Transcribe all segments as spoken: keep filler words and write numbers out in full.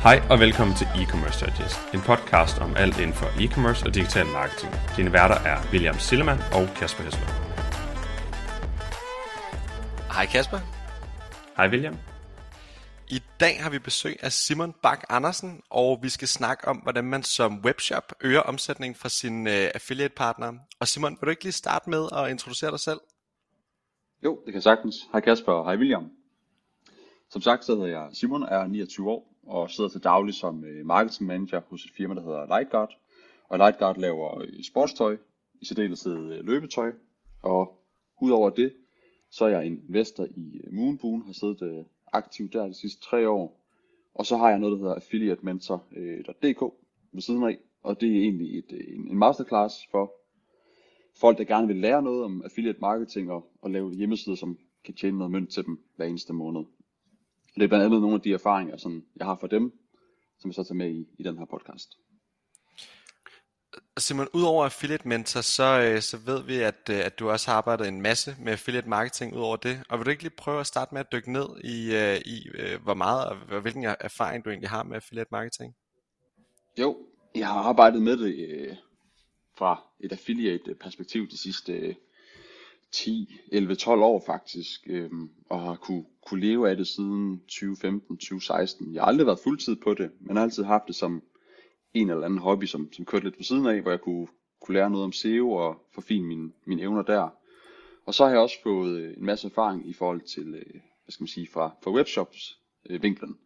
Hej og velkommen til E-Commerce Digest, en podcast om alt inden for e-commerce og digital marketing. Dine værter er William Sillemann og Kasper Hesler. Hej Kasper. Hej William. I dag har vi besøg af Simon Bak Andersen, og vi skal snakke om, hvordan man som webshop øger omsætningen fra sine affiliatepartnere. Og Simon, vil du ikke lige starte med at introducere dig selv? Jo, det kan jeg sagtens. Hej Kasper og hej William. Som sagt så hedder jeg Simon, er niogtyve år og sidder til daglig som marketing manager hos et firma, der hedder LightGuard. Og LightGuard laver sportstøj, i særdeleshed løbetøj. Og udover det, så er jeg investor i Moonboon, har siddet aktiv der de sidste tre år. Og så har jeg noget, der hedder affiliate mentor punktum d k ved siden af. Og det er egentlig et, en masterclass for folk, der gerne vil lære noget om affiliate marketing og, og lave hjemmesider, som kan tjene noget mønt til dem hver eneste måned. Det er blandt andet nogle af de erfaringer, som jeg har fra dem, som jeg så tager med i, i den her podcast. Simon, udover Affiliate Mentor, så, så ved vi, at, at du også har arbejdet en masse med affiliate marketing udover det. Og vil du ikke lige prøve at starte med at dykke ned i, i hvor meget og hvilken erfaring du egentlig har med affiliate marketing? Jo, jeg har arbejdet med det øh, fra et affiliate perspektiv de sidste øh, ti, elleve, tolv år faktisk, øh, og har kunne, kunne leve af det siden tyve femten, tyve seksten. Jeg har aldrig været fuldtid på det, men har altid haft det som en eller anden hobby, som, som kørte lidt ved siden af, hvor jeg kunne, kunne lære noget om S E O og forfine mine, mine evner der. Og så har jeg også fået en masse erfaring i forhold til, hvad skal man sige, fra, fra webshops-vinklen.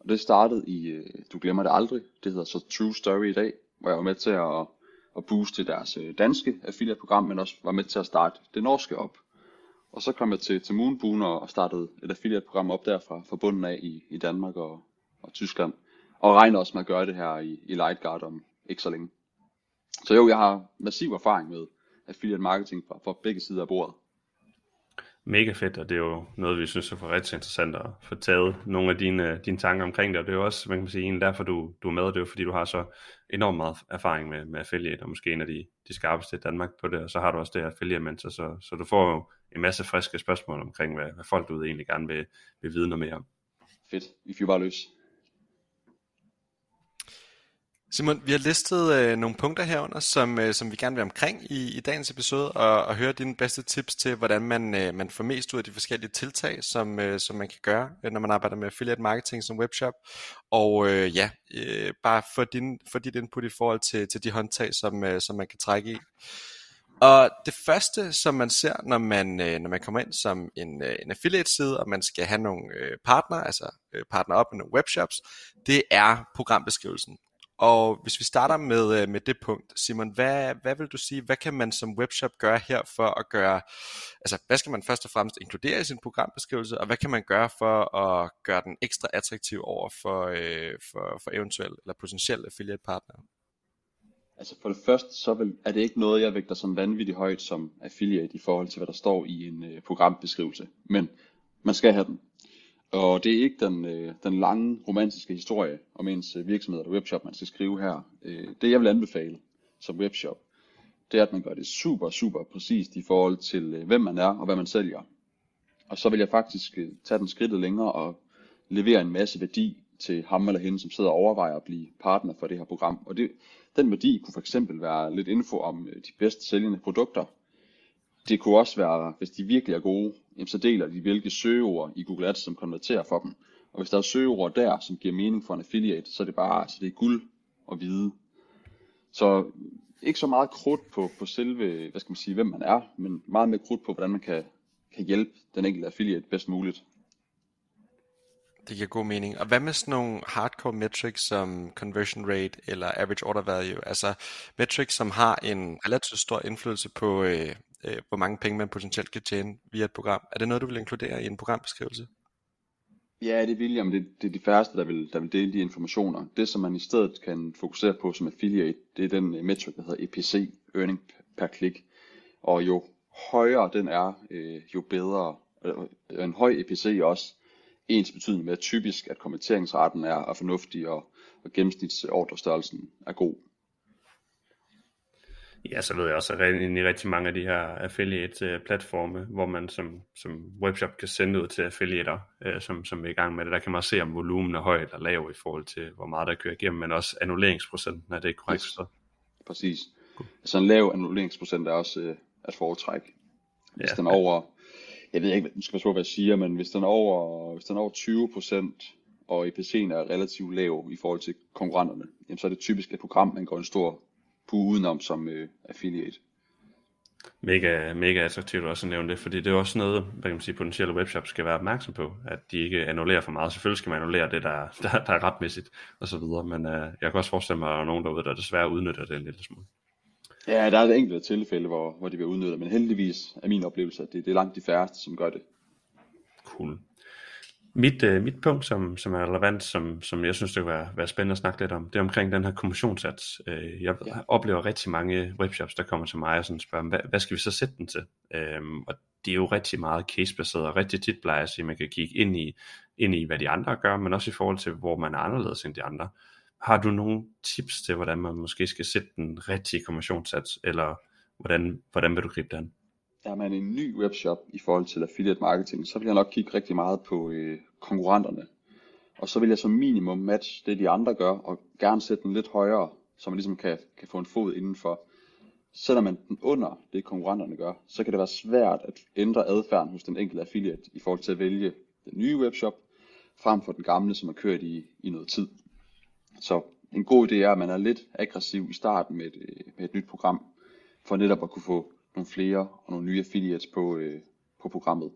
Og det startede i, du glemmer det aldrig, det hedder så True Story i dag, hvor jeg var med til at og booste deres danske affiliate-program, men også var med til at starte det norske op. Og så kom jeg til, til Moonboon og startede et affiliate-program op der fra, fra bunden af i, i Danmark og, og Tyskland. Og regner også med at gøre det her i, i LightGuard om ikke så længe. Så jo, jeg har massiv erfaring med affiliate-marketing fra, fra begge sider af bordet. Mega fedt, og det er jo noget, vi synes er rigtig interessant at få taget nogle af dine, dine tanker omkring det, og det er jo også, man kan sige, en derfor du, du er med, og det er jo fordi, du har så enormt meget erfaring med, med affiliate, og måske en af de, de skarpeste i Danmark på det, og så har du også det her affiliate mentor, så, så du får jo en masse friske spørgsmål omkring, hvad, hvad folk derude egentlig gerne vil, vil vide noget mere om. Fedt, vi fyrer bare løs. Simon, vi har listet øh, nogle punkter herunder, som, øh, som vi gerne vil omkring i, i dagens episode, og, og høre dine bedste tips til, hvordan man, øh, man får mest ud af de forskellige tiltag, som, øh, som man kan gøre, når man arbejder med affiliate marketing som webshop. Og øh, ja, øh, bare få, din, få dit input i forhold til, til de håndtag, som, øh, som man kan trække i. Og det første, som man ser, når man, når man kommer ind som en, en affiliate-side, og man skal have nogle partner, altså partner op med nogle webshops, det er programbeskrivelsen. Og hvis vi starter med, med det punkt, Simon, hvad, hvad vil du sige, hvad kan man som webshop gøre her for at gøre, altså hvad skal man først og fremmest inkludere i sin programbeskrivelse, og hvad kan man gøre for at gøre den ekstra attraktiv over for, øh, for, for eventuelle eller potentielle affiliate-partnere? Altså for det første, så vil, er det ikke noget, jeg vægter som vanvittigt højt som affiliate i forhold til, hvad der står i en øh, programbeskrivelse, men man skal have den. Og det er ikke den, øh, den lange romantiske historie om ens virksomhed eller webshop, man skal skrive her. Øh, det jeg vil anbefale som webshop, det er, at man gør det super, super præcist i forhold til, øh, hvem man er og hvad man sælger. Og så vil jeg faktisk øh, tage den skridtet længere og levere en masse værdi til ham eller hende, som sidder og overvejer at blive partner for det her program. Og det, den værdi kunne fx være lidt info om øh, de bedst sælgende produkter. Det kunne også være, hvis de virkelig er gode, så deler de hvilke søgeord i Google Ads, som konverterer for dem. Og hvis der er søgeord der, som giver mening for en affiliate, så er det bare så det er guld og hvide. Så ikke så meget krudt på, på selve, hvad skal man sige, hvem man er, men meget mere krudt på, hvordan man kan, kan hjælpe den enkelte affiliate bedst muligt. Det giver god mening. Og hvad med sådan nogle hardcore metrics som conversion rate eller average order value? Altså metrics, som har en relativt stor indflydelse på, øh, øh, hvor mange penge man potentielt kan tjene via et program. Er det noget, du vil inkludere i en programbeskrivelse? Ja, det vil jeg, men det, det er de færreste, der vil, der vil dele de informationer. Det, som man i stedet kan fokusere på som affiliate, det er den metric, der hedder E P C, earning per klik. Og jo højere den er, øh, jo bedre. En høj E P C også. Ens betydende med typisk, at konverteringsraten er, er fornuftig, og, og gennemsnitsordrestørrelsen er god. Ja, så ved jeg også, at i rigtig mange af de her affiliate-platforme, hvor man som, som webshop kan sende ud til affiliater, øh, som, som er i gang med det, der kan man se, om volumen er høj eller lav i forhold til, hvor meget der kører igennem, men også annulleringsprocenten, er det korrekt? Yes. Præcis. Cool. Altså en lav annulleringsprocent er også øh, at foretrække. Hvis ja, den er over, jeg ved ikke, nu skal jeg spørge, hvad jeg siger, men hvis den er over, hvis den er over tyve procent, og E P C'en er relativt lav i forhold til konkurrenterne, jamen, så er det typisk et program, man går en stor puge udenom som øh, affiliate. Mega, mega attraktivt også at nævne det, fordi det er også noget, hvad kan man sige, potentielle webshops skal være opmærksom på, at de ikke annullerer for meget. Selvfølgelig skal man annullere det, der, der, der er retmæssigt osv., men øh, jeg kan også forestille mig, at der er nogen derude, der desværre udnytter det en lille smule. Ja, der er et enkelt tilfælde, hvor, hvor de bliver udnyttet, men heldigvis er min oplevelse, at det, det er langt de færreste, som gør det. Cool. Mit, øh, mit punkt, som, som er relevant, som, som jeg synes, det kunne være, være spændende at snakke lidt om, det er omkring den her kommissionssats. Øh, jeg ja. oplever rigtig mange webshops, der kommer til mig og sådan spørger, hvad, hvad skal vi så sætte den til? Øh, og det er jo rigtig meget casebaseret, og rigtig tit plejer jeg at sige, at man kan kigge ind i, ind i, hvad de andre gør, men også i forhold til, hvor man er anderledes end de andre. Har du nogle tips til, hvordan man måske skal sætte den rigtige kommissionssats, eller hvordan, hvordan vil du gribe den? Er man en ny webshop i forhold til affiliate marketing, så vil jeg nok kigge rigtig meget på øh, konkurrenterne. Og så vil jeg som minimum matche det, de andre gør, og gerne sætte den lidt højere, så man ligesom kan, kan få en fod indenfor. Sætter man den under det, konkurrenterne gør, så kan det være svært at ændre adfærden hos den enkelte affiliate i forhold til at vælge den nye webshop, frem for den gamle, som har kørt i, i noget tid. Så en god idé er, at man er lidt aggressiv i starten med et, med et nyt program, for netop at kunne få nogle flere og nogle nye affiliates på, øh, på programmet.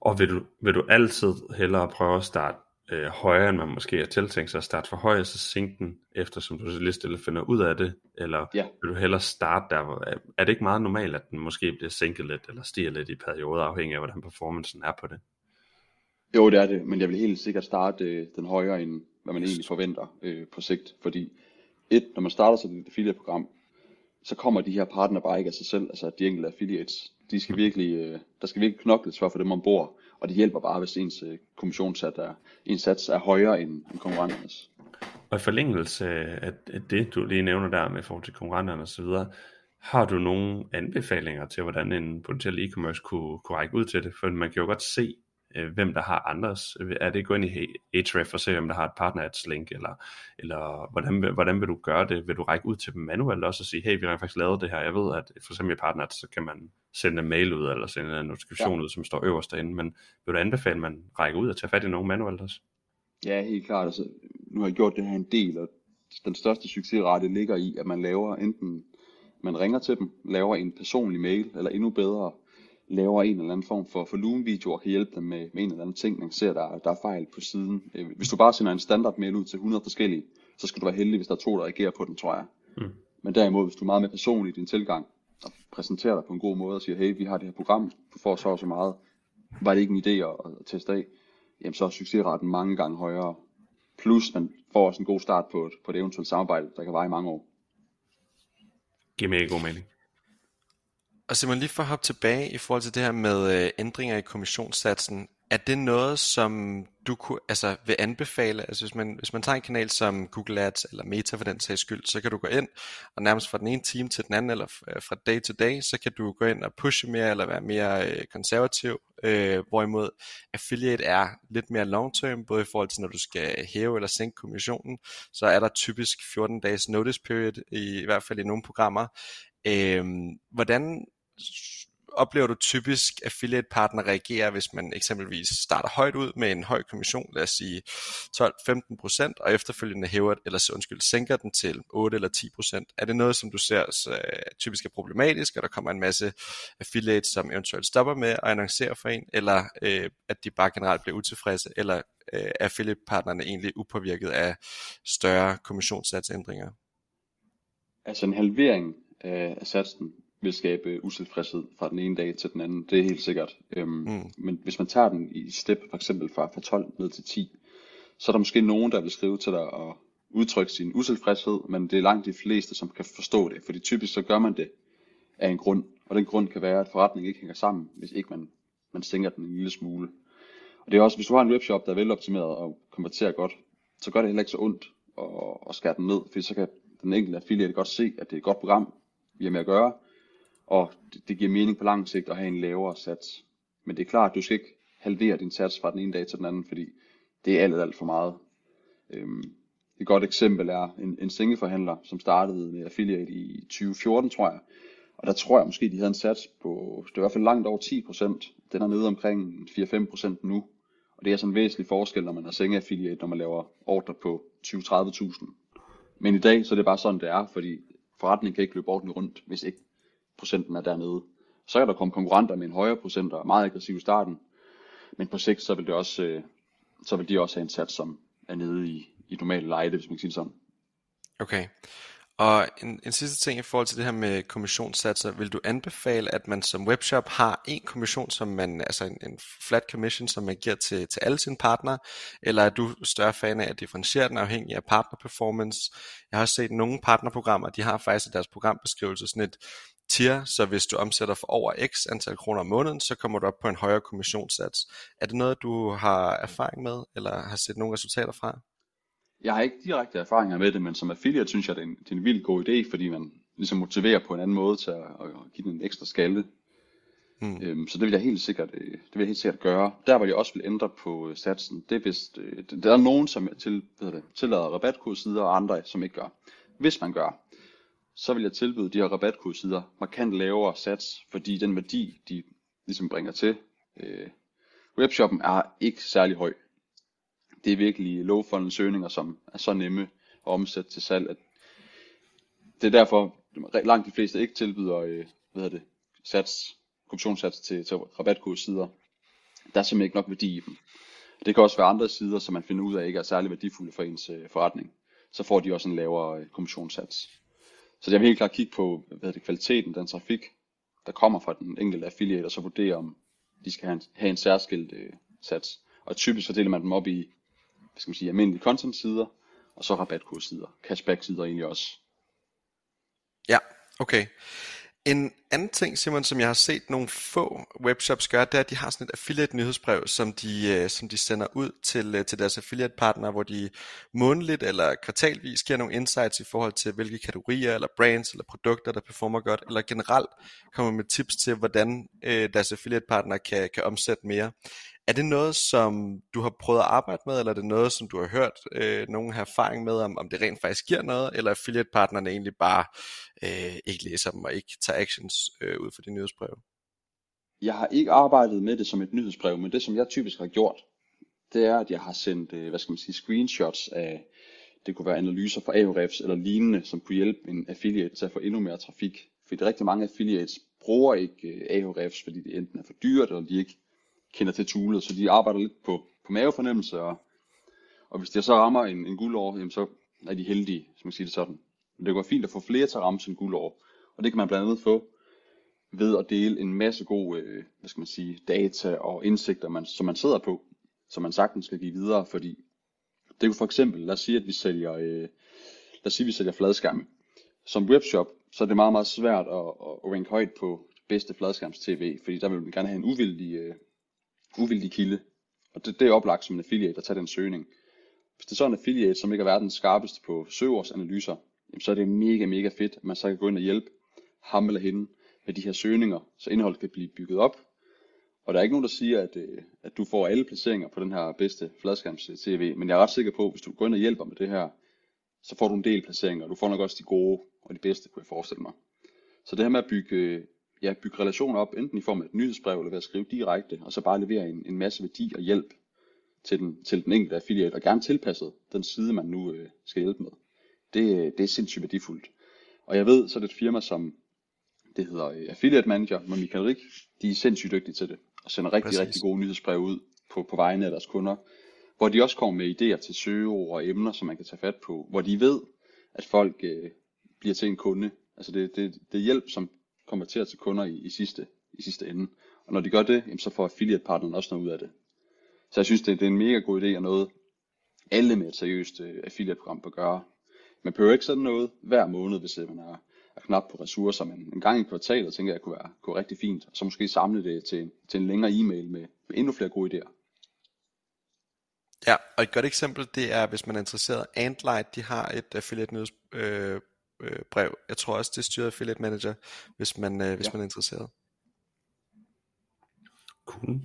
Og vil du, vil du altid hellere prøve at starte øh, højere, end man måske har tiltænkt sig at starte for højere, så sænke den, eftersom du så lige stille finder ud af det, eller ja. vil du hellere starte der? Hvor, er det ikke meget normalt, at den måske bliver sænket lidt, eller stiger lidt i perioder, afhængig af hvordan performancen er på det? Jo, det er det, men jeg vil helt sikkert starte øh, den højere, end hvad man egentlig forventer øh, på sigt, fordi et, når man starter sådan et affiliate-program, så kommer de her partner bare ikke af sig selv, altså de enkelte affiliates, de skal virkelig, øh, der skal virkelig knokles for at få dem ombord, og det hjælper bare, hvis ens øh, kommissionssats er, ens sats er højere end, end konkurrenternes. Og i forlængelse af det, du lige nævner der med forhold til konkurrenterne osv., har du nogle anbefalinger til, hvordan en potentiel e-commerce kunne, kunne række ud til det? For man kan jo godt se, hvem der har andres. Er det gå ind i Ahrefs og se, hvem der har et Partner Ads link, eller, eller hvordan, hvordan vil du gøre det? Vil du række ud til dem manuelt også og sige, hey, vi har faktisk lavet det her. Jeg ved, at for eksempel i Partner Ads, så kan man sende en mail ud, eller sende en notifikation ja. ud, som står øverst derinde, men vil du anbefale, at man rækker ud og tager fat i nogen manuelt også? Ja, helt klart. Altså, nu har jeg gjort det her en del, og den største succesrate ligger i, at man laver enten, man ringer til dem, laver en personlig mail, eller endnu bedre, laver en eller anden form for volumenvideo og kan hjælpe dem med, med en eller anden ting, man ser, der, der er fejl på siden. Hvis du bare sender en standardmail ud til hundrede forskellige, så skal du være heldig, hvis der er to, der reagerer på den, tror jeg. Mm. Men derimod, hvis du er meget mere personlig i din tilgang, og præsenterer dig på en god måde og siger, hey, vi har det her program, du får så og så meget, var det ikke en idé at, at teste af? Jamen så er succesraten mange gange højere. Plus man får også en god start på et, på et eventuelt samarbejde, der kan vare i mange år. Giv mig en god mening. Og Simon, lige for at hoppe tilbage i forhold til det her med øh, ændringer i kommissionssatsen, er det noget, som du kunne, altså, vil anbefale? Altså hvis man, hvis man tager en kanal som Google Ads eller Meta for den sags skyld, så kan du gå ind, og nærmest fra den ene time til den anden, eller øh, fra day to day, så kan du gå ind og pushe mere, eller være mere øh, konservativ, øh, hvorimod affiliate er lidt mere long term, både i forhold til, når du skal hæve eller sænke kommissionen, så er der typisk fjorten dages notice period, i, i hvert fald i nogle programmer. Øh, hvordan oplever du typisk affiliate-partner reagerer, hvis man eksempelvis starter højt ud med en høj kommission, lad os sige tolv til femten procent, og efterfølgende hæver, eller undskyld, sænker den til otte eller ti procent? Er det noget, som du ser så typisk er problematisk, og der kommer en masse affiliates, som eventuelt stopper med at annoncere for en, eller øh, at de bare generelt bliver utilfredse, eller øh, er affiliate-partnerne egentlig upåvirket af større kommissionssatsændringer? Altså en halvering af satsen vil skabe utilfredshed fra den ene dag til den anden, det er helt sikkert. Øhm, mm. Men hvis man tager den i step, for eksempel fra, fra tolv ned til ti, så er der måske nogen, der vil skrive til dig og udtrykke sin utilfredshed, men det er langt de fleste, som kan forstå det, fordi typisk så gør man det af en grund, og den grund kan være, at forretningen ikke hænger sammen, hvis ikke man, man sænker den en lille smule. Og det er også, hvis du har en webshop, der er veloptimeret og konverterer godt, så gør det heller ikke så ondt at skære den ned, for så kan den enkelte affiliate godt se, at det er et godt program, vi har med at gøre, og det giver mening på lang sigt at have en lavere sats. Men det er klart, at du skal ikke halvere din sats fra den ene dag til den anden, fordi det er alt, alt for meget. Øhm, et godt eksempel er en, en singleforhandler, som startede med affiliate i tyve fjorten, tror jeg. Og der tror jeg måske, de havde en sats på, det var i hvert fald langt over ti procent. Den er nede omkring fire til fem procent nu. Og det er sådan en væsentlig forskel, når man er sengeaffiliate, når man laver ordre på tyve til tredive tusind. Men i dag, så er det bare sådan, det er, fordi forretningen kan ikke løbe ordentligt rundt, hvis ikke procenten er dernede. Så kan der komme konkurrenter med en højere procent og meget aggressiv i starten. Men på sigt, så vil, det også, så vil de også have en sats, som er nede i, i normalt leje, hvis man kan sige det sådan. Okay. Og en, en sidste ting i forhold til det her med kommissionssatser, vil du anbefale, at man som webshop har en kommission, som man, altså en, en flat commission, som man giver til, til alle sine partnere, eller er du større fan af at differentiere den afhængig af partner performance? Jeg har også set nogle partnerprogrammer, de har faktisk i deres programbeskrivelse sådan et tier, så hvis du omsætter for over x antal kroner om måneden, så kommer du op på en højere kommissionssats. Er det noget, du har erfaring med, eller har set nogle resultater fra? Jeg har ikke direkte erfaringer med det, men som affiliate synes jeg, det er en, det er en vildt god idé, fordi man ligesom motiverer på en anden måde til at, at give den en ekstra skalle. Mm. Øhm, så det vil, jeg helt sikkert, det vil jeg helt sikkert gøre. Der hvor jeg også vil ændre på satsen, det er hvis, der er nogen, som til, det, tillader rabatkodesider og andre, som ikke gør. Hvis man gør, så vil jeg tilbyde de her rabatkodesider markant lavere sats, fordi den værdi, de ligesom bringer til øh, webshoppen, er ikke særlig høj. Det er virkelig low funnel søgninger, som er så nemme at omsætte til salg, at det er derfor langt de fleste ikke tilbyder øh, hvad hedder det, sats, kommissionssats til, til rabatkodesider. Der er simpelthen ikke nok værdi i dem. Det kan også være andre sider, som man finder ud af ikke er særlig værdifulde for ens øh, forretning. Så får de også en lavere øh, kommissionssats. Så jeg vil helt klart kigge på hvad hedder det, kvaliteten, den trafik, der kommer fra den enkelte affiliate, og så vurdere, om de skal have en, have en særskilt øh, sats. Og typisk fordeler man dem op i hvad skal man sige, almindelige content-sider, og så rabatkodesider, cashback-sider egentlig også. Ja, okay. En anden ting, Simon, som jeg har set nogle få webshops gøre, det er, at de har sådan et affiliate-nyhedsbrev, som de, som de sender ud til, til deres affiliate-partnere, hvor de månedligt eller kvartalvis giver nogle insights i forhold til, hvilke kategorier eller brands eller produkter, der performer godt, eller generelt kommer med tips til, hvordan deres affiliate-partnere kan, kan omsætte mere. Er det noget, som du har prøvet at arbejde med, eller er det noget, som du har hørt øh, nogen har erfaring med, om, om det rent faktisk giver noget, eller affiliate-partnerne egentlig bare øh, ikke læser dem og ikke tager actions øh, ud fra de nyhedsbrev? Jeg har ikke arbejdet med det som et nyhedsbrev, men det som jeg typisk har gjort, det er, at jeg har sendt øh, hvad skal man sige, screenshots af, det kunne være analyser fra Ahrefs eller lignende, som kunne hjælpe en affiliate til at få endnu mere trafik. Fordi rigtig mange affiliates bruger ikke øh, Ahrefs, fordi det enten er for dyrt, eller de ikke kender til toolet, så de arbejder lidt på, på mavefornemmelse, og, og hvis det så rammer en, en guldår, jamen så er de heldige, som man siger det sådan. Men det går fint at få flere til at ramme sin guldår, og det kan man blandt andet få ved at dele en masse gode, øh, hvad skal man sige, data og indsigter, man, som man sidder på, som man sagtens skal give videre, fordi det kunne for eksempel, lad os sige, at vi sælger, øh, lad os sige, at vi sælger fladskærme. Som webshop, så er det meget, meget svært at, at ranke højt på det bedste fladskærms-tv, fordi der vil man gerne have en uvildig, øh, uvildig kilde, og det, det er oplagt som en affiliate at tage den søgning. Hvis det er sådan en affiliate, som ikke er verdens skarpeste på søgeordsanalyser, så er det mega mega fedt, at man så kan gå ind og hjælpe ham eller hende med de her søgninger, så indholdet kan blive bygget op. Og der er ikke nogen, der siger, at, at du får alle placeringer på den her bedste fladskærms-tv, men jeg er ret sikker på, at hvis du går ind og hjælper med det her, så får du en del placeringer, og du får nok også de gode og de bedste, kunne jeg forestille mig. Så det her med at bygge Ja, bygge relationer op, enten i form af et nyhedsbrev, eller ved at skrive direkte, og så bare levere en, en masse værdi og hjælp til den, til den enkelte affiliate, og gerne tilpasset den side, man nu øh, skal hjælpe med. Det, det er sindssygt værdifuldt. Og jeg ved, så er det et firma, som det hedder øh, Affiliate Manager med Michael Rick, de er sindssygt dygtige til det, og sender rigtig, Præcis. rigtig gode nyhedsbrev ud på, på vegne af deres kunder, hvor de også kommer med idéer til søgeord og emner, som man kan tage fat på, hvor de ved, at folk øh, bliver til en kunde. Altså det, det, det er hjælp, som konverterer til kunder i, i, sidste, i sidste ende. Og når de gør det, jamen, så får affiliate-partneren også noget ud af det. Så jeg synes, det, det er en mega god idé og noget, alle med et seriøst uh, affiliate-program bør gøre. Man behøver ikke sådan noget hver måned, hvis man er, er knap på ressourcer, men en gang i kvartalet, tænker jeg, kunne være, kunne være rigtig fint. Og så måske samle det til, til en længere e-mail med, med endnu flere gode idéer. Ja, og et godt eksempel, det er, hvis man er interesseret, Andlight, de har et affiliate-nyhedsprogram, øh, øh, brev. Jeg tror også, det styrer Affiliate Manager, hvis man, øh, hvis ja. man er interesseret. Cool.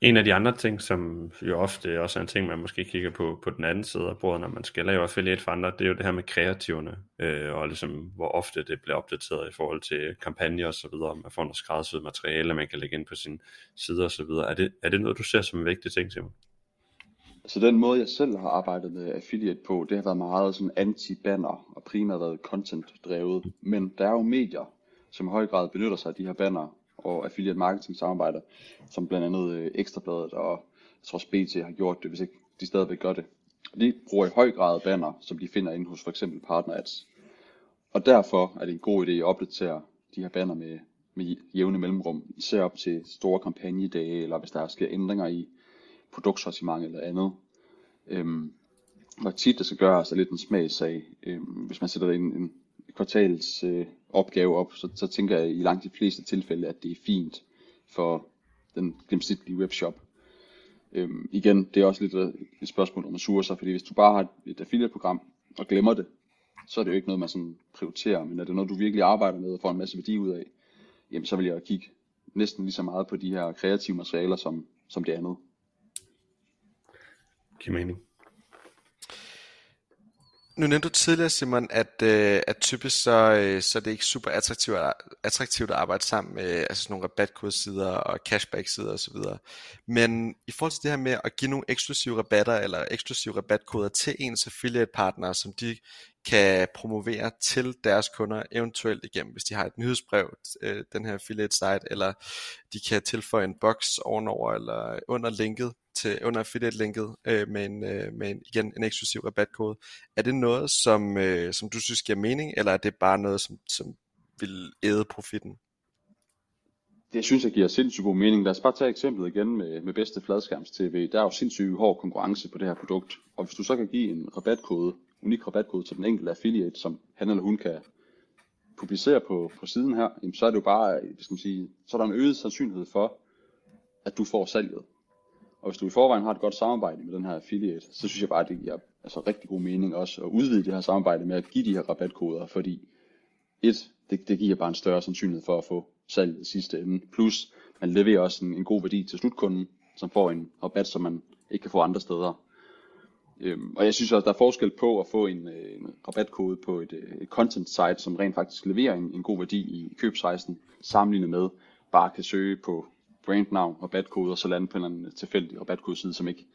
En af de andre ting, som jo ofte også er en ting, man måske kigger på på den anden side af bordet, når man skal lave affiliate for andre, det er jo det her med kreativerne, øh, og ligesom hvor ofte det bliver opdateret i forhold til kampagner og så videre, man får noget skræddersyet materiale, man kan lægge ind på sin side og så videre. Er det, er det noget, du ser som en vigtig ting, Simon? Altså den måde, jeg selv har arbejdet med affiliate på, det har været meget sådan anti-banner og primært været content-drevet, men der er jo medier, som i høj grad benytter sig af de her banner og affiliate marketing samarbejder, som blandt andet Ekstrabladet og jeg tror også B T har gjort det, hvis ikke de stadigvæk gør det. De bruger i høj grad banner, som de finder inde hos for eksempel Partner Ads. Og derfor er det en god idé at opdatere de her banner med, med jævne mellemrum, især op til store kampagnedage, eller hvis der sker ændringer i produktsortiment eller andet. Øhm, og tit det skal gøres er lidt en smagsag. Øhm, hvis man sætter en, en kvartals øh, opgave op, så, så tænker jeg i langt de fleste tilfælde, at det er fint for den gennemsnitlige webshop. Øhm, igen, det er også lidt et spørgsmål om ressourcer, fordi hvis du bare har et affiliate-program og glemmer det, så er det jo ikke noget, man sådan prioriterer, men er det noget, du virkelig arbejder med og får en masse værdi ud af, jamen så vil jeg kigge næsten lige så meget på de her kreative materialer som, som det andet. Giver mening. Nu nævnte du tidligere, Simon, at, øh, at typisk så, øh, så er det ikke super attraktivt, attraktivt at arbejde sammen med altså sådan nogle rabatkodesider og cashback-sider osv. Men i forhold til det her med at give nogle eksklusive rabatter eller eksklusive rabatkoder til ens affiliate-partnere, som de kan promovere til deres kunder eventuelt igennem, hvis de har et nyhedsbrev, øh, den her affiliate-site, eller de kan tilføje en boks ovenover eller under linket, til under affiliate-linket øh, med, en, øh, med en, igen en eksklusiv rabatkode. Er det noget, som, øh, som du synes giver mening, eller er det bare noget, som, som vil æde profitten? Det synes jeg giver sindssygt god mening. Lad os bare tage eksemplet igen med, med bedste fladskærms-tv. Der er jo sindssygt hård konkurrence på det her produkt, og hvis du så kan give en rabatkode, unik rabatkode til den enkelte affiliate, som han eller hun kan publicere på, på siden her, jamen, så er det jo bare, skal man sige, så er der en øget sandsynlighed for, at du får salget. Og hvis du i forvejen har et godt samarbejde med den her affiliate, så synes jeg bare, at det giver altså rigtig god mening også at udvide det her samarbejde med at give de her rabatkoder, fordi et, det, det giver bare en større sandsynlighed for at få salget i sidste ende. Plus, man leverer også en, en god værdi til slutkunden, som får en rabat, som man ikke kan få andre steder. Øhm, og jeg synes også, der er forskel på at få en, en rabatkode på et, et content site, som rent faktisk leverer en, en god værdi i købsrejsen, sammenlignet med bare kan søge på brandnavn, rabatkode og så lande på en eller anden tilfældig rabatkodeside, som ikke,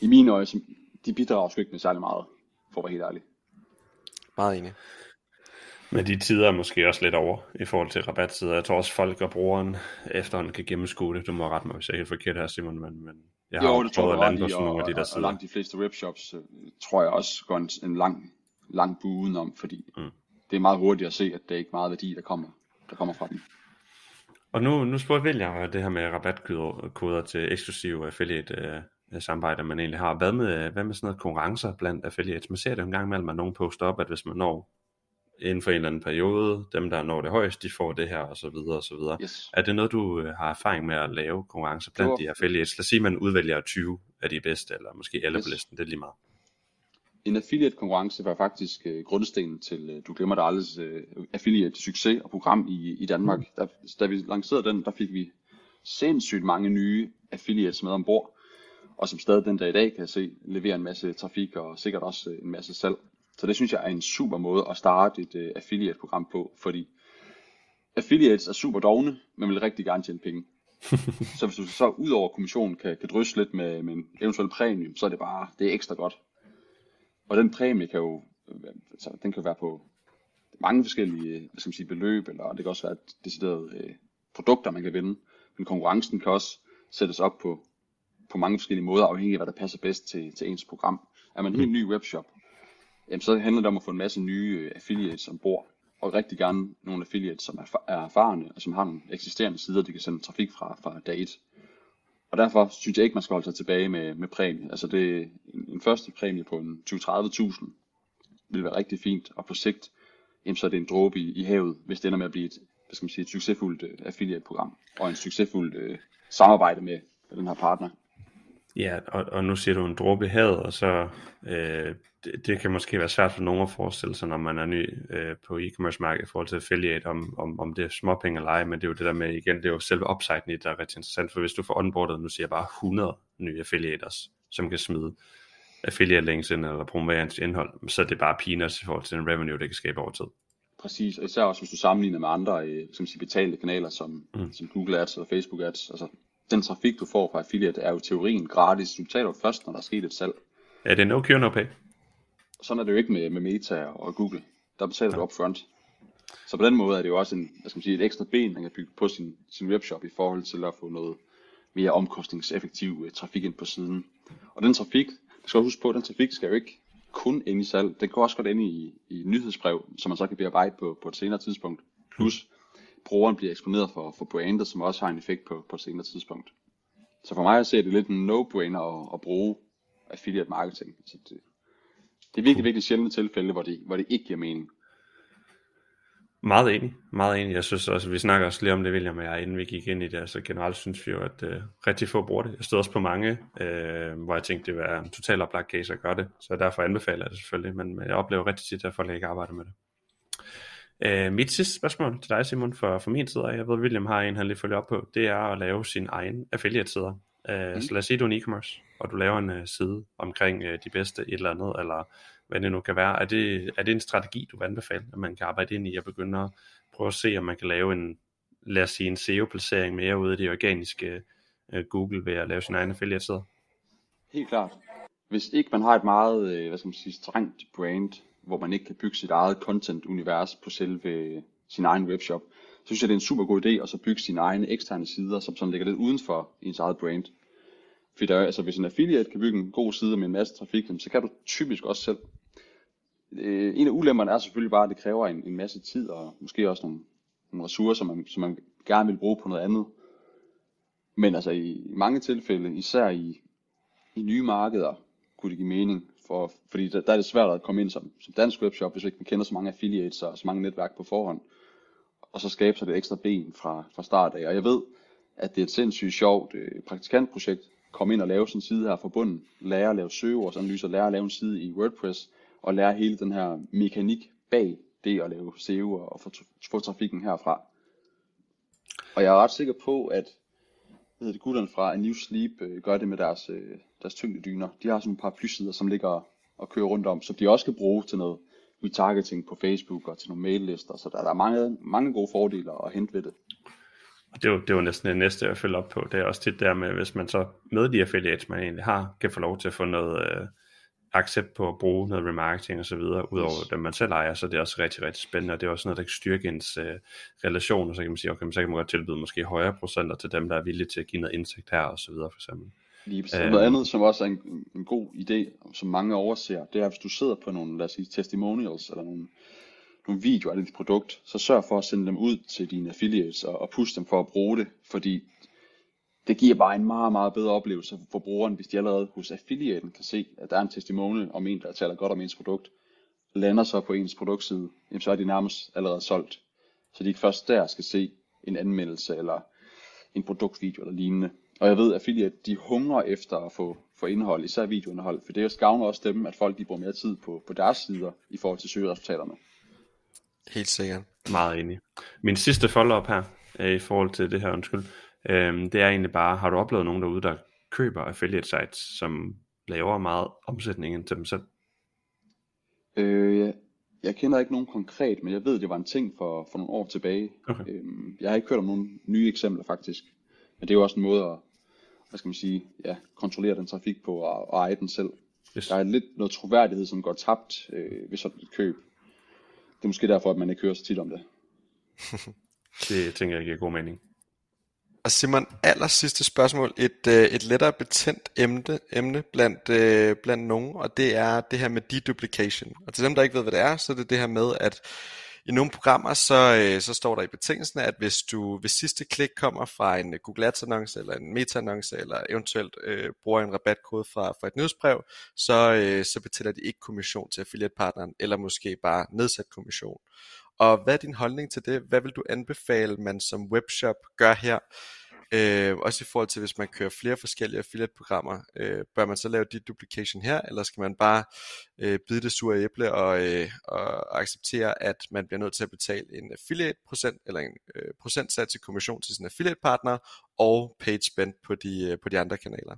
i mine øje, som, de bidrager sgu ikke med særlig meget, for at være helt ærlig. Meget enig. Men de tider er måske også lidt over i forhold til rabatsider. Jeg tror også, folk og brugeren efterhånden kan gennemskue det. Du må rette mig, hvis jeg er helt forkert her, Simon, men, men jeg har jo, det prøvet at lande på sådan nogle af de der sider. Og langt de fleste webshops, tror jeg også, går en, en lang, lang bue udenom, fordi mm. det er meget hurtigt at se, at der ikke er meget værdi, der kommer, der kommer fra dem. Og nu, nu spurgte William det her med rabatkoder til eksklusive affiliate-samarbejder, øh, man egentlig har. Hvad med, hvad med sådan noget konkurrencer blandt affiliates? Man ser det en gang imellem, at nogen poster op, at hvis man når inden for en eller anden periode, dem der når det højst, de får det her, og så videre, og så videre. Yes. Er det noget, du har erfaring med at lave konkurrencer blandt de affiliates? Lad os sige, at man udvælger tyve af de bedste, eller måske alle yes. på listen, det er lige meget. En affiliate-konkurrence var faktisk øh, grundstenen til, øh, du glemmer dig aldrig, øh, affiliate-succes og program i, i Danmark. Mm. Der, da vi lancerede den, der fik vi sindssygt mange nye affiliates med ombord, og som stadig den dag i dag kan se, leverer en masse trafik og sikkert også øh, en masse salg. Så det synes jeg er en super måde at starte et øh, affiliate-program på, fordi affiliates er super dogne, men vil rigtig gerne tjene penge. Så hvis du så ud over kommissionen kan, kan drysse lidt med, med en eventuel præmie, så er det bare det er ekstra godt. Og den præmie kan jo altså, den kan være på mange forskellige hvad skal man sige, beløb, eller det kan også være deciderede øh, produkter, man kan vinde. Men konkurrencen kan også sættes op på, på mange forskellige måder, afhængig af hvad der passer bedst til, til ens program. Er man en helt ny webshop, jamen, så handler det om at få en masse nye affiliates ombord, og rigtig gerne nogle affiliates, som er, er erfarne, og som har nogle eksisterende sider, de kan sende trafik fra, fra dag et. Og derfor synes jeg ikke, man skal holde sig tilbage med, med præmie. Altså det, en, en første præmie på en tyve til tredive tusind vil være rigtig fint. Og på sigt, jamen, så er det en dråbe i, i havet, hvis det ender med at blive et, hvad skal man sige, et succesfuldt uh, affiliate-program. Og en succesfuldt uh, samarbejde med, med den her partner. Ja, og, og nu siger du en dråbe i havet, og så øh, det, det kan måske være svært for nogen at forestille sig, når man er ny øh, på e-commerce-markedet i forhold til affiliate, om, om, om det er småpenge eller ej, men det er jo det der med, igen, det er jo selve upsiden i det, der er ret interessant, for hvis du får onboardet, nu siger jeg bare hundrede nye affiliators, som kan smide affiliate links ind, eller promovere ens indhold, så er det bare peanuts i forhold til den revenue, det kan skabe over tid. Præcis, og især også hvis du sammenligner med andre som siger, betalte kanaler som, mm. som Google Ads og Facebook Ads, altså den trafik, du får fra affiliate, er jo teorien gratis. Du betaler først, når der er sket et salg. Er det no cure, no pay? Sådan er det jo ikke med, med Meta og Google. Der betaler ja. du upfront. Så på den måde er det jo også en, hvad skal man sige, et ekstra ben, man kan bygge på sin, sin webshop i forhold til at få noget mere omkostningseffektiv trafik ind på siden. Og den trafik, du skal huske på, den trafik skal jo ikke kun ende i salg. Den kan også godt ende i, i nyhedsbrev, som man så kan bearbejde på, på et senere tidspunkt. Plus brugeren bliver eksponeret for, for brandet, som også har en effekt på, på et senere tidspunkt. Så for mig at se, at det er lidt en no-brainer at, at bruge affiliate marketing. Så det, det er virkelig, virkelig sjældne tilfælde, hvor det, hvor det ikke giver mening. Meget enig, meget enig. Jeg synes også, at vi snakker også lidt om det, William og jeg, inden vi gik ind i det. Så altså, generelt synes vi jo, at øh, rigtig få bruger det. Jeg stod også på mange, øh, hvor jeg tænkte, det var en total oplagt case at gøre det. Så derfor anbefaler jeg det selvfølgelig, men, men jeg oplever rigtig tit, at folk ikke arbejder med det. Øh, mit sidste spørgsmål til dig, Simon, for, for min side, og jeg ved, at William har en, han lige følger op på, det er at lave sin egen affiliate-sider. Øh, mm. Så lad os sige, at du er en e-commerce, og du laver en uh, side omkring uh, de bedste et eller andet, eller hvad det nu kan være. Er det, er det en strategi, du vil anbefale, at man kan arbejde ind i og begynde at prøve at se, om man kan lave en, lad os sige, en S E O-placering mere ude af det organiske uh, Google ved at lave sin egen affiliate-sider? Helt klart. Hvis ikke man har et meget, hvad skal man sige, strengt brand, hvor man ikke kan bygge sit eget content-univers på selve sin egen webshop, så synes jeg, det er en super god idé at så bygge sine egne eksterne sider, som sådan ligger lidt uden for ens eget brand. For der, altså, hvis en affiliate kan bygge en god side med en masse trafik, så kan du typisk også selv. En af ulemperne er selvfølgelig bare, at det kræver en, en masse tid og måske også nogle, nogle ressourcer, man, som man gerne vil bruge på noget andet. Men altså i, i mange tilfælde, især i, i nye markeder, kunne det give mening. For, fordi der, der er det svært at komme ind som, som dansk webshop, hvis ikke man kender så mange affiliates og så mange netværk på forhånd. Og så skabe sig det ekstra ben fra, fra start af. Og jeg ved, at det er et sindssygt sjovt øh, praktikantprojekt. Kom ind og lave sådan en side her fra bunden. Lære at lave søgeordsanalyser, lære at lave en side i WordPress. Og lære hele den her mekanik bag det at lave S E O og få, få trafikken herfra. Og jeg er ret sikker på, at hedder det gutterne fra A New Sleep øh, gør det med deres, øh, deres tyngdedyner. De har sådan et par flysider, som ligger og kører rundt om, som de også kan bruge til noget retargeting på Facebook og til nogle maillister. Så der, der er mange, mange gode fordele at hente ved det. Og det er jo, det er jo næsten det næste, jeg følger op på. Det er også det der med, hvis man så med de affiliates, man egentlig har, kan få lov til at få noget øh, accept på at bruge noget remarketing og så videre, udover dem man selv ejer, så det er også rigtig, rigtig spændende, og det er også noget, der kan styrke ens øh, relation, og så kan man sige, okay, så kan man godt tilbyde måske højere procenter til dem, der er villige til at give noget indsigt her og så videre for eksempel. Lige præcis. Æh, noget andet, som også er en, en god idé, som mange overser, det er, hvis du sidder på nogle, lad os sige, testimonials eller nogle, nogle videoer af dit produkt, så sørg for at sende dem ud til dine affiliates og, og push dem for at bruge det, fordi det giver bare en meget, meget bedre oplevelse for brugeren, hvis de allerede hos affiliaten kan se, at der er en testimonial om en, der taler godt om ens produkt, lander så på ens produktside, jamen så er de nærmest allerede solgt. Så de ikke først der skal se en anmeldelse eller en produktvideo eller lignende. Og jeg ved, at affiliate, de hungrer efter at få, få indhold, især videoindhold, for det gavner også dem, at folk de bruger mere tid på, på deres sider i forhold til søgeresultaterne. Helt sikkert. Meget enig. Min sidste follow-up her i forhold til det her, undskyld, Øhm, det er egentlig bare, har du oplevet nogen derude, der køber affiliate sites, som laver meget omsætningen til dem selv? Øh, jeg, jeg kender ikke nogen konkret, men jeg ved, det var en ting for, for nogle år tilbage. Okay. Øhm, jeg har ikke hørt om nogen nye eksempler faktisk, men det er jo også en måde at, hvad skal man sige, ja, kontrollere den trafik på og, og eje den selv. Yes. Der er lidt noget troværdighed, som går tabt øh, ved sådan et køb. Det er måske derfor, at man ikke hører så tit om det. Det tænker jeg giver god mening. Og Simon, aller sidste spørgsmål, et, et lettere betændt emne, emne blandt, blandt nogen, og det er det her med deduplication. Og til dem, der ikke ved, hvad det er, så er det det her med, at i nogle programmer, så, så står der i betingelsen, at hvis du hvis sidste klik kommer fra en Google Ads-annonce, eller en meta-annonce, eller eventuelt øh, bruger en rabatkode fra, fra et nyhedsbrev, så, øh, så betaler de ikke kommission til affiliate-partneren, eller måske bare nedsat kommission. Og hvad er din holdning til det? Hvad vil du anbefale, man som webshop gør her? Øh, også i forhold til, hvis man kører flere forskellige affiliate-programmer, øh, bør man så lave dit duplication her, eller skal man bare øh, bide det sure æble og, øh, og acceptere, at man bliver nødt til at betale en affiliate-procent, eller en øh, procentsats i kommission til sine affiliate-partnere, og paid spend på de, øh, på de andre kanaler?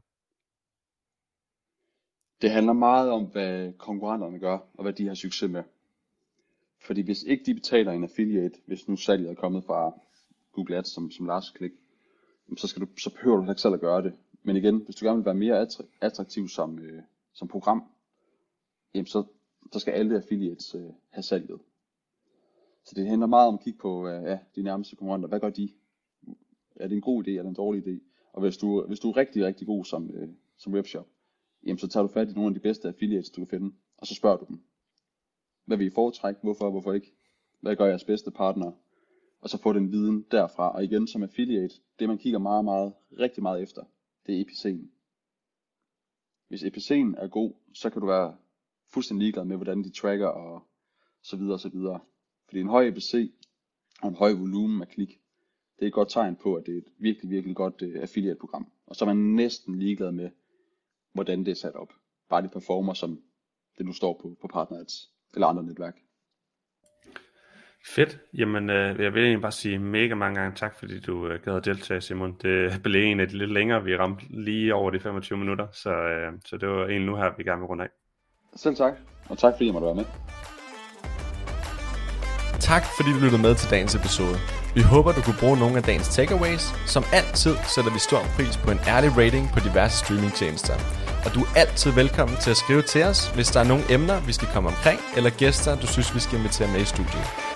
Det handler meget om, hvad konkurrenterne gør, og hvad de har succes med. Fordi hvis ikke de betaler en affiliate, hvis nu salget er kommet fra Google Ads som, som Lars Klik, så, skal du, så behøver du ikke selv at gøre det. Men igen, hvis du gerne vil være mere attraktiv som, øh, som program, jamen så, så skal alle affiliates øh, have salget. Så det handler meget om at kigge på øh, ja, de nærmeste konkurrenter. Hvad gør de? Er det en god idé eller en dårlig idé? Og hvis du, hvis du er rigtig, rigtig god som, øh, som webshop, jamen så tager du fat i nogle af de bedste affiliates, du kan finde, og så spørger du dem. Hvad vil I foretrække? Hvorfor og hvorfor ikke? Hvad gør jeres bedste partner? Og så få den viden derfra. Og igen som affiliate, det man kigger meget, meget, rigtig meget efter, det er E P C'en. Hvis E P C'en er god, så kan du være fuldstændig ligeglad med, hvordan de tracker og så videre og så videre. Fordi en høj E P C og en høj volumen af klik, det er et godt tegn på, at det er et virkelig, virkelig godt affiliate-program. Og så er man næsten ligeglad med, hvordan det er sat op. Bare det performer, som det nu står på, på Partner Ads eller andre netværk. Fedt. Jamen, øh, jeg vil egentlig bare sige mega mange gange tak, fordi du øh, gad at deltage, Simon. Det blev egentlig lidt længere. Vi ramte lige over de femogtyve minutter, så, øh, så det var egentlig nu her, vi gerne vil runde af. Selv tak, og tak fordi jeg måtte være med. Tak fordi du lyttede med til dagens episode. Vi håber, du kunne bruge nogle af dagens takeaways. Som altid sætter vi stor pris på en ærlig rating på diverse streamingtjenester. Og du er altid velkommen til at skrive til os, hvis der er nogle emner, vi skal komme omkring, eller gæster, du synes, vi skal invitere med i studiet.